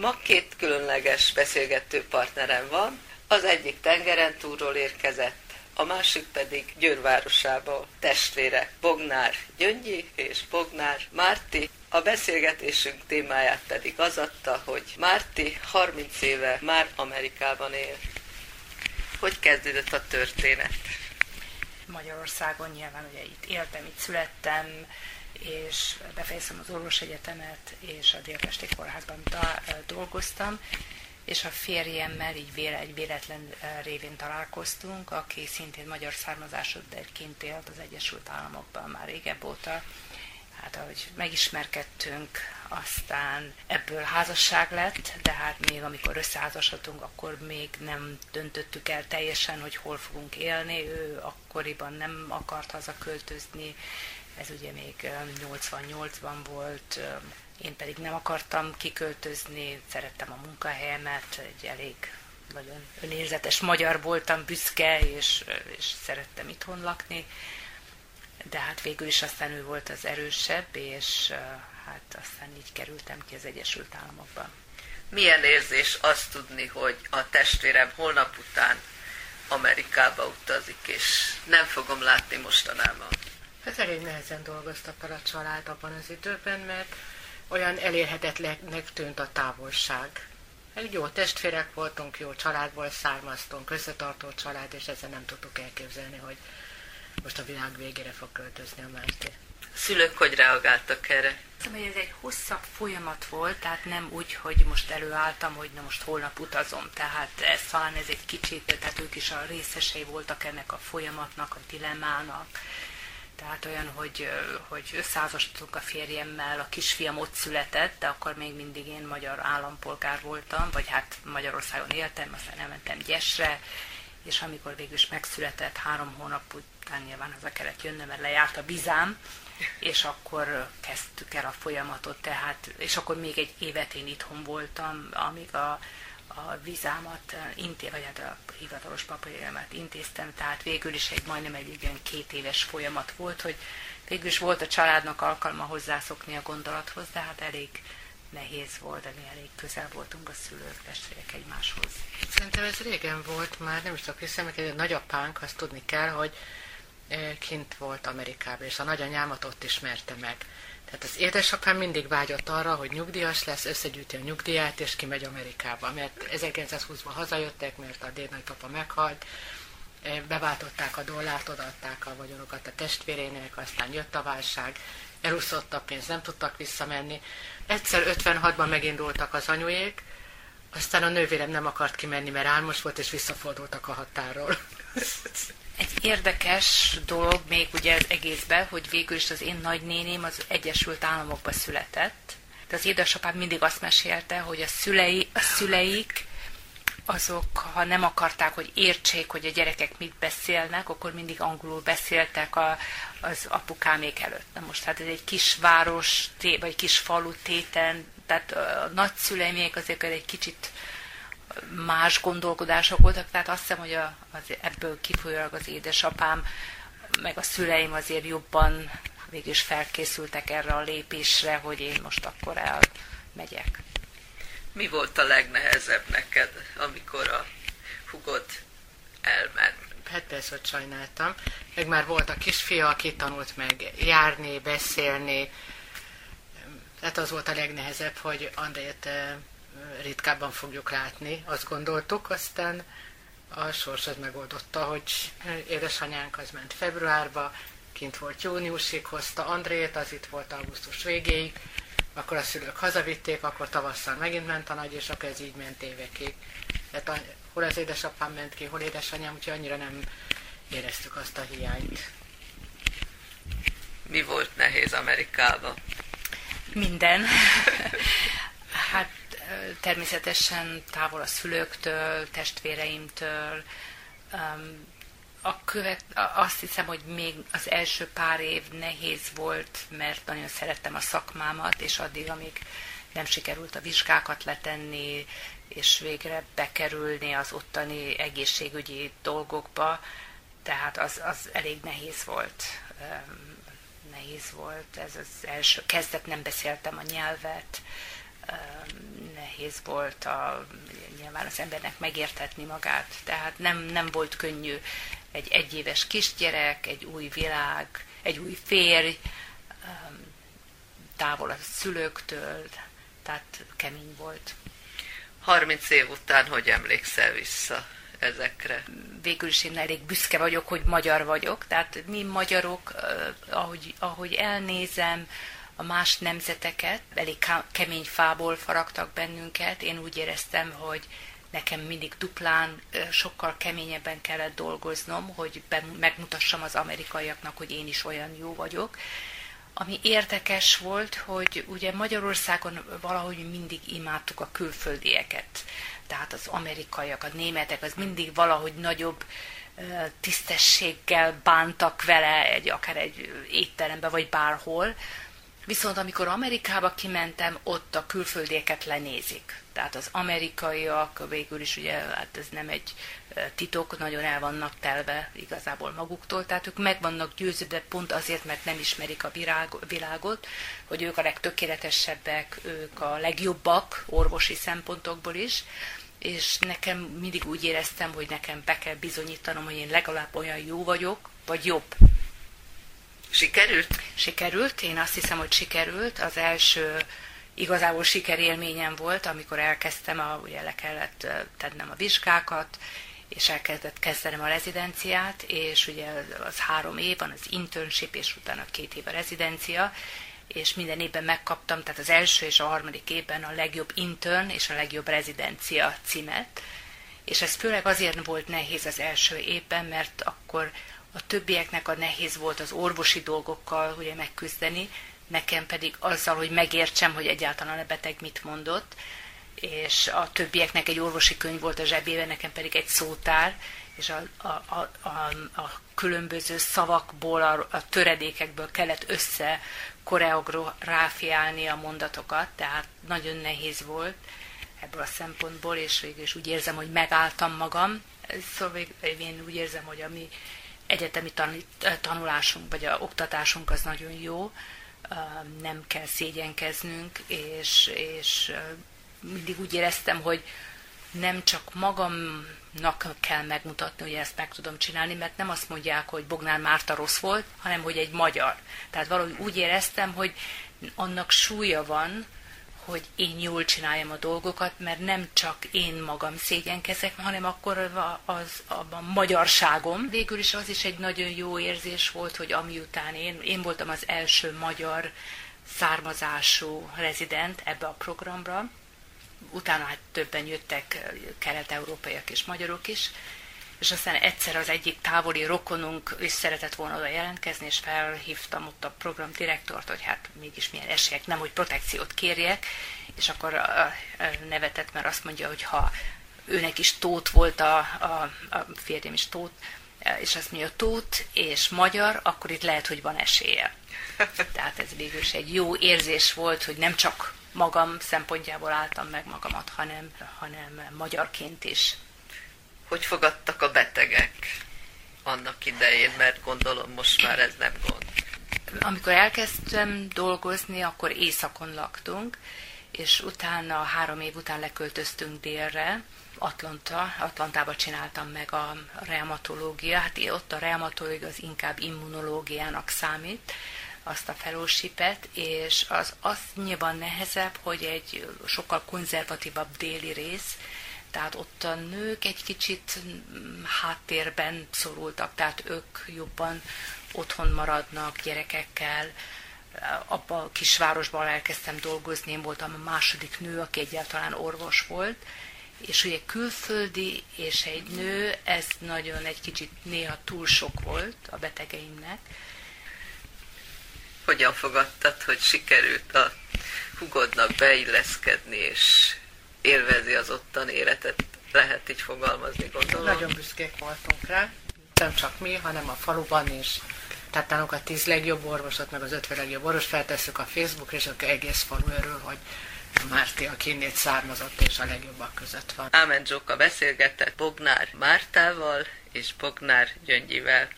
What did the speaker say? Ma két különleges beszélgető partnerem van, az egyik tengeren túlról érkezett, a másik pedig Győr városából, testvérek, Bognár Gyöngyi és Bognár Márti. A beszélgetésünk témáját pedig az adta, hogy Márti 30 éve már Amerikában él. Hogy kezdődött a történet? Magyarországon nyilván ugye itt éltem, itt születtem, és befejeztem az orvosegyetemet, és a Dél-Pesti Kórházban dolgoztam, és a férjemmel így egy véletlen révén találkoztunk, aki szintén magyar származású, de kint élt az Egyesült Államokban már régebb óta. Hát ahogy megismerkedtünk, aztán ebből házasság lett, de hát még amikor összeházasodtunk, akkor még nem döntöttük el teljesen, hogy hol fogunk élni. Ő akkoriban nem akart hazaköltözni, ez ugye még 88-ban volt, én pedig nem akartam kiköltözni, szerettem a munkahelyemet, egy elég nagyon önérzetes magyar voltam, büszke, és szerettem itthon lakni. De hát végül is aztán ő volt az erősebb, és hát aztán így kerültem ki az Egyesült Államokba. Milyen érzés azt tudni, hogy a testvérem holnap után Amerikába utazik, és nem fogom látni mostanában? Hát elég nehezen dolgoztak fel a család abban az időben, mert olyan elérhetetlennek tűnt a távolság. Egy jó testvérek voltunk, jó családból származtunk, összetartó család, és ezzel nem tudtuk elképzelni, hogy most a világ végére fog költözni a Márti. A szülők hogy reagáltak erre? Szóval, hogy ez egy hosszabb folyamat volt, tehát nem úgy, hogy most előálltam, hogy na most holnap utazom. Tehát ez egy kicsit, tehát ők is a részesei voltak ennek a folyamatnak, a dilemmának. Tehát olyan, hogy összeházasodtunk a férjemmel, a kisfiam ott született, de akkor még mindig én magyar állampolgár voltam, vagy hát Magyarországon éltem, aztán elmentem Gyesre, és amikor végül is megszületett, 3 hónap után nyilván haza kellett jönnöm, mert lejárt a vizám, és akkor kezdtük el a folyamatot, tehát, és akkor még egy évet én itthon voltam, amíg a vizámat, vagy hát a hivatalos papírjaimat intéztem, tehát végül is majdnem egy ilyen 2 éves folyamat volt, hogy végül is volt a családnak alkalma hozzászokni a gondolathoz, de hát elég nehéz volt, de mi elég közel voltunk a szülők, testvérek egymáshoz. Szerintem ez régen volt már, nem is tudok hiszem, mert a nagyapánk, azt tudni kell, hogy kint volt Amerikában, és a nagyanyámat ott ismerte meg. Tehát az édesapám mindig vágyott arra, hogy nyugdíjas lesz, összegyűjti a nyugdíját, és kimegy Amerikába. Mert 1920-ban hazajöttek, mert a dédnagypapa meghalt, beváltották a dollárt, odaadták a vagyonokat a testvérének, aztán jött a válság, elúszott a pénz, nem tudtak visszamenni. Egyszer 56-ban megindultak az anyujék, aztán a nővérem nem akart kimenni, mert álmos volt, és visszafordultak a határról. Egy érdekes dolog még ugye az egészben, hogy végül is az én nagynéném az Egyesült Államokba született, de az édesapám mindig azt mesélte, hogy a szüleik azok, ha nem akarták, hogy értsék, hogy a gyerekek mit beszélnek, akkor mindig angolul beszéltek az apukámék előtt. Na most hát ez egy kis város, vagy kis falu Téten, tehát a nagyszülemék azért egy kicsit más gondolkodások voltak, tehát azt hiszem, hogy ebből kifolyólag az édesapám, meg a szüleim azért jobban végül is felkészültek erre a lépésre, hogy én most akkor elmegyek. Mi volt a legnehezebb neked, amikor a hugod elment? Hát persze, hogy sajnáltam. Meg már volt a kisfia, aki tanult meg járni, beszélni. Hát az volt a legnehezebb, hogy Andrét ritkábban fogjuk látni, azt gondoltuk, aztán a sors az megoldotta, hogy édesanyánk az ment februárba, kint volt júniusig, hozta Andrét, az itt volt augusztus végéig, akkor a szülők hazavitték, akkor tavasszal megint ment a nagy, és akkor ez így ment évekig. Tehát hol az édesapám ment ki, hol édesanyám, úgyhogy annyira nem éreztük azt a hiányt. Mi volt nehéz Amerikában? Minden. Hát természetesen távol a szülőktől, testvéreimtől. Azt hiszem, hogy még az első pár év nehéz volt, mert nagyon szerettem a szakmámat, és addig, amíg nem sikerült a vizsgákat letenni, és végre bekerülni az ottani egészségügyi dolgokba, tehát az elég nehéz volt. Nehéz volt ez az első. Kezdet nem beszéltem a nyelvet, nehéz volt nyilván az embernek megértetni magát, tehát nem volt könnyű egy egyéves kisgyerek, egy új világ, egy új férj, távol a szülőktől, tehát kemény volt. 30 év után hogy emlékszel vissza ezekre? Végül is én elég büszke vagyok, hogy magyar vagyok, tehát mi magyarok, ahogy elnézem a más nemzeteket, elég kemény fából faragtak bennünket, én úgy éreztem, hogy nekem mindig duplán, sokkal keményebben kellett dolgoznom, hogy megmutassam az amerikaiaknak, hogy én is olyan jó vagyok. Ami érdekes volt, hogy ugye Magyarországon valahogy mindig imádtuk a külföldieket. Tehát az amerikaiak, a németek, az mindig valahogy nagyobb tisztességgel bántak vele, akár egy étteremben, vagy bárhol. Viszont amikor Amerikába kimentem, ott a külföldieket lenézik. Tehát az amerikaiak végül is, ugye, hát ez nem egy titok, nagyon el vannak telve igazából maguktól, tehát ők meg vannak győződve pont azért, mert nem ismerik a világot, hogy ők a legtökéletesebbek, ők a legjobbak orvosi szempontokból is, és nekem mindig úgy éreztem, hogy nekem be kell bizonyítanom, hogy én legalább olyan jó vagyok, vagy jobb. Sikerült? Sikerült, én azt hiszem, hogy sikerült. Az első igazából sikerélményem volt, amikor elkezdtem, ugye le kellett tennem a vizsgákat, és kezdenem a rezidenciát, és ugye az 3 év van, az internship, és utána 2 év a rezidencia, és minden évben megkaptam, tehát az első és a harmadik évben a legjobb intern és a legjobb rezidencia címet, és ez főleg azért volt nehéz az első évben, mert akkor a többieknek a nehéz volt az orvosi dolgokkal ugye megküzdeni, nekem pedig azzal, hogy megértsem, hogy egyáltalán a beteg mit mondott, és a többieknek egy orvosi könyv volt a zsebében, nekem pedig egy szótár, és a különböző szavakból, a töredékekből kellett össze koreográfiálni a mondatokat, tehát nagyon nehéz volt ebből a szempontból, és úgy érzem, hogy megálltam magam, szóval én úgy érzem, hogy a mi egyetemi tanulásunk, vagy a oktatásunk az nagyon jó, nem kell szégyenkeznünk, és mindig úgy éreztem, hogy nem csak magamnak kell megmutatni, hogy ezt meg tudom csinálni, mert nem azt mondják, hogy Bognár Márta rossz volt, hanem hogy egy magyar. Tehát valahogy úgy éreztem, hogy annak súlya van, hogy én jól csináljam a dolgokat, mert nem csak én magam szégyenkezek, hanem akkor a magyarságom. Végül is az is egy nagyon jó érzés volt, hogy amiután én voltam az első magyar származású rezident ebbe a programba, utána hát többen jöttek kelet-európaiak és magyarok is, és aztán egyszer az egyik távoli rokonunk is szeretett volna oda jelentkezni, és felhívtam ott a programdirektort, hogy hát mégis milyen esélyek, nem, hogy protekciót kérjek, és akkor nevetett, mert azt mondja, hogy ha őnek is Tóth volt, a férjem is Tóth, és azt mondja, Tóth és magyar, akkor itt lehet, hogy van esélye. Tehát ez végül is egy jó érzés volt, hogy nem csak magam szempontjából álltam meg magamat, hanem magyarként is. Hogy fogadtak a betegek annak idején, mert gondolom most már ez nem gond. Amikor elkezdtem dolgozni, akkor éjszakon laktunk, és utána 3 év után leköltöztünk délre, Atlantába csináltam meg a reumatológiát, hát ott a reumatológia az inkább immunológiának számít, azt a fellowshipet, és az nyilván nehezebb, hogy egy sokkal konzervatívabb déli rész, tehát ott a nők egy kicsit háttérben szorultak, tehát ők jobban otthon maradnak gyerekekkel. Abba a kisvárosban elkezdtem dolgozni, én voltam a második nő, aki egyáltalán orvos volt, és ugye külföldi és egy nő, ez nagyon egy kicsit néha túl sok volt a betegeimnek. Hogyan fogadtad, hogy sikerült a hugodnak beilleszkedni, és élvezi az ottani életet, lehet így fogalmazni, gondolom. Nagyon büszkék voltunk rá, nem csak mi, hanem a faluban is. Tehát nálunk a 10 legjobb orvosot, meg az 50 legjobb orvos feltesszük a Facebookra, és akkor egész falu örül, hogy Márti, aki innét származott, és a legjobbak között van. Áment Zsoka beszélgetett Bognár Mártával és Bognár Gyöngyivel.